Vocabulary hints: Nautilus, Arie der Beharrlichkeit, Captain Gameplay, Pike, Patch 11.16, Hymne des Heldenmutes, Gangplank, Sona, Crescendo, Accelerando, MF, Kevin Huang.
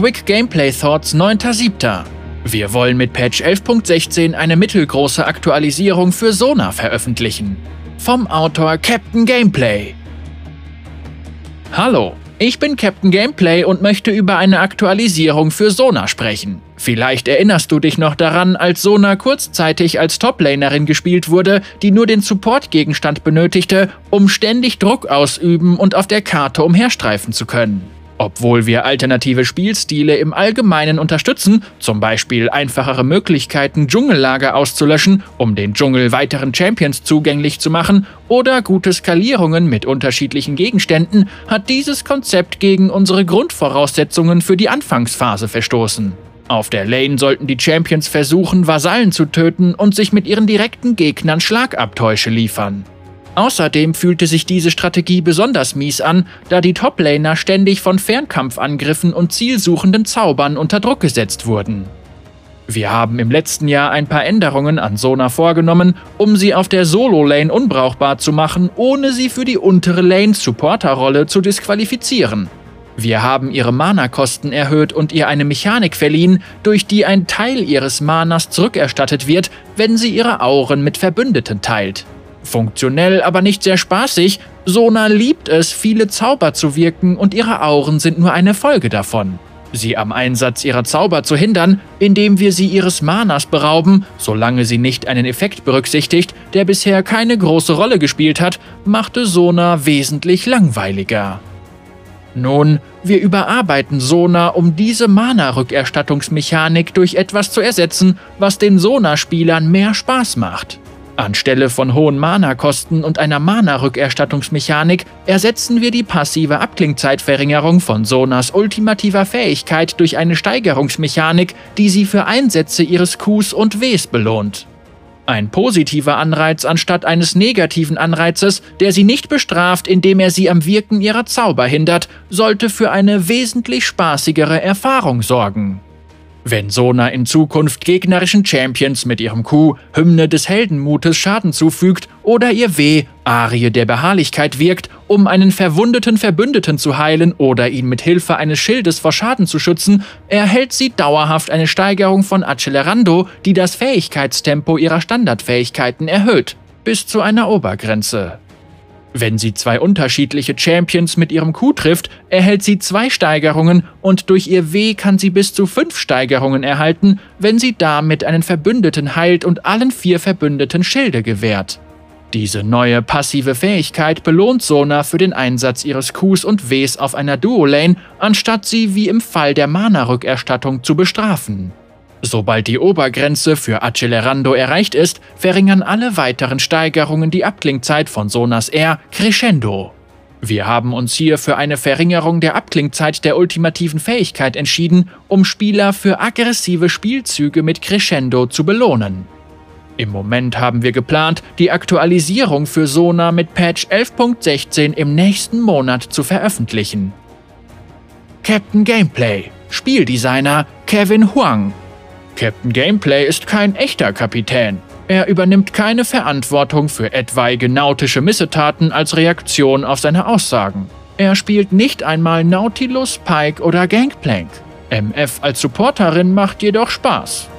Quick Gameplay Thoughts 9.7. Wir wollen mit Patch 11.16 eine mittelgroße Aktualisierung für Sona veröffentlichen. Vom Autor Captain Gameplay. Hallo, ich bin Captain Gameplay und möchte über eine Aktualisierung für Sona sprechen. Vielleicht erinnerst du dich noch daran, als Sona kurzzeitig als Toplanerin gespielt wurde, die nur den Support-Gegenstand benötigte, um ständig Druck ausüben und auf der Karte umherstreifen zu können. Obwohl wir alternative Spielstile im Allgemeinen unterstützen, zum Beispiel einfachere Möglichkeiten, Dschungellager auszulöschen, um den Dschungel weiteren Champions zugänglich zu machen, oder gute Skalierungen mit unterschiedlichen Gegenständen, hat dieses Konzept gegen unsere Grundvoraussetzungen für die Anfangsphase verstoßen. Auf der Lane sollten die Champions versuchen, Vasallen zu töten und sich mit ihren direkten Gegnern Schlagabtäusche liefern. Außerdem fühlte sich diese Strategie besonders mies an, da die Toplaner ständig von Fernkampfangriffen und zielsuchenden Zaubern unter Druck gesetzt wurden. Wir haben im letzten Jahr ein paar Änderungen an Sona vorgenommen, um sie auf der Solo-Lane unbrauchbar zu machen, ohne sie für die untere Lane-Supporter-Rolle zu disqualifizieren. Wir haben ihre Mana-Kosten erhöht und ihr eine Mechanik verliehen, durch die ein Teil ihres Manas zurückerstattet wird, wenn sie ihre Auren mit Verbündeten teilt. Funktionell, aber nicht sehr spaßig, Sona liebt es, viele Zauber zu wirken und ihre Auren sind nur eine Folge davon. Sie am Einsatz ihrer Zauber zu hindern, indem wir sie ihres Manas berauben, solange sie nicht einen Effekt berücksichtigt, der bisher keine große Rolle gespielt hat, machte Sona wesentlich langweiliger. Nun, wir überarbeiten Sona, um diese Mana-Rückerstattungsmechanik durch etwas zu ersetzen, was den Sona-Spielern mehr Spaß macht. Anstelle von hohen Mana-Kosten und einer Mana-Rückerstattungsmechanik ersetzen wir die passive Abklingzeitverringerung von Sonas ultimativer Fähigkeit durch eine Steigerungsmechanik, die sie für Einsätze ihres Qs und Ws belohnt. Ein positiver Anreiz anstatt eines negativen Anreizes, der sie nicht bestraft, indem er sie am Wirken ihrer Zauber hindert, sollte für eine wesentlich spaßigere Erfahrung sorgen. Wenn Sona in Zukunft gegnerischen Champions mit ihrem Q, Hymne des Heldenmutes, Schaden zufügt oder ihr W, Arie der Beharrlichkeit, wirkt, um einen verwundeten Verbündeten zu heilen oder ihn mit Hilfe eines Schildes vor Schaden zu schützen, erhält sie dauerhaft eine Steigerung von Accelerando, die das Fähigkeitstempo ihrer Standardfähigkeiten erhöht, bis zu einer Obergrenze. Wenn sie zwei unterschiedliche Champions mit ihrem Q trifft, erhält sie 2 Steigerungen und durch ihr W kann sie bis zu 5 Steigerungen erhalten, wenn sie damit einen Verbündeten heilt und allen 4 Verbündeten Schilde gewährt. Diese neue passive Fähigkeit belohnt Sona für den Einsatz ihres Qs und Ws auf einer Duo-Lane, anstatt sie wie im Fall der Mana-Rückerstattung zu bestrafen. Sobald die Obergrenze für Accelerando erreicht ist, verringern alle weiteren Steigerungen die Abklingzeit von Sonas R, Crescendo. Wir haben uns hier für eine Verringerung der Abklingzeit der ultimativen Fähigkeit entschieden, um Spieler für aggressive Spielzüge mit Crescendo zu belohnen. Im Moment haben wir geplant, die Aktualisierung für Sona mit Patch 11.16 im nächsten Monat zu veröffentlichen. Captain Gameplay, Spieldesigner Kevin Huang. Captain Gameplay ist kein echter Kapitän. Er übernimmt keine Verantwortung für etwaige nautische Missetaten als Reaktion auf seine Aussagen. Er spielt nicht einmal Nautilus, Pike oder Gangplank. MF als Supporterin macht jedoch Spaß.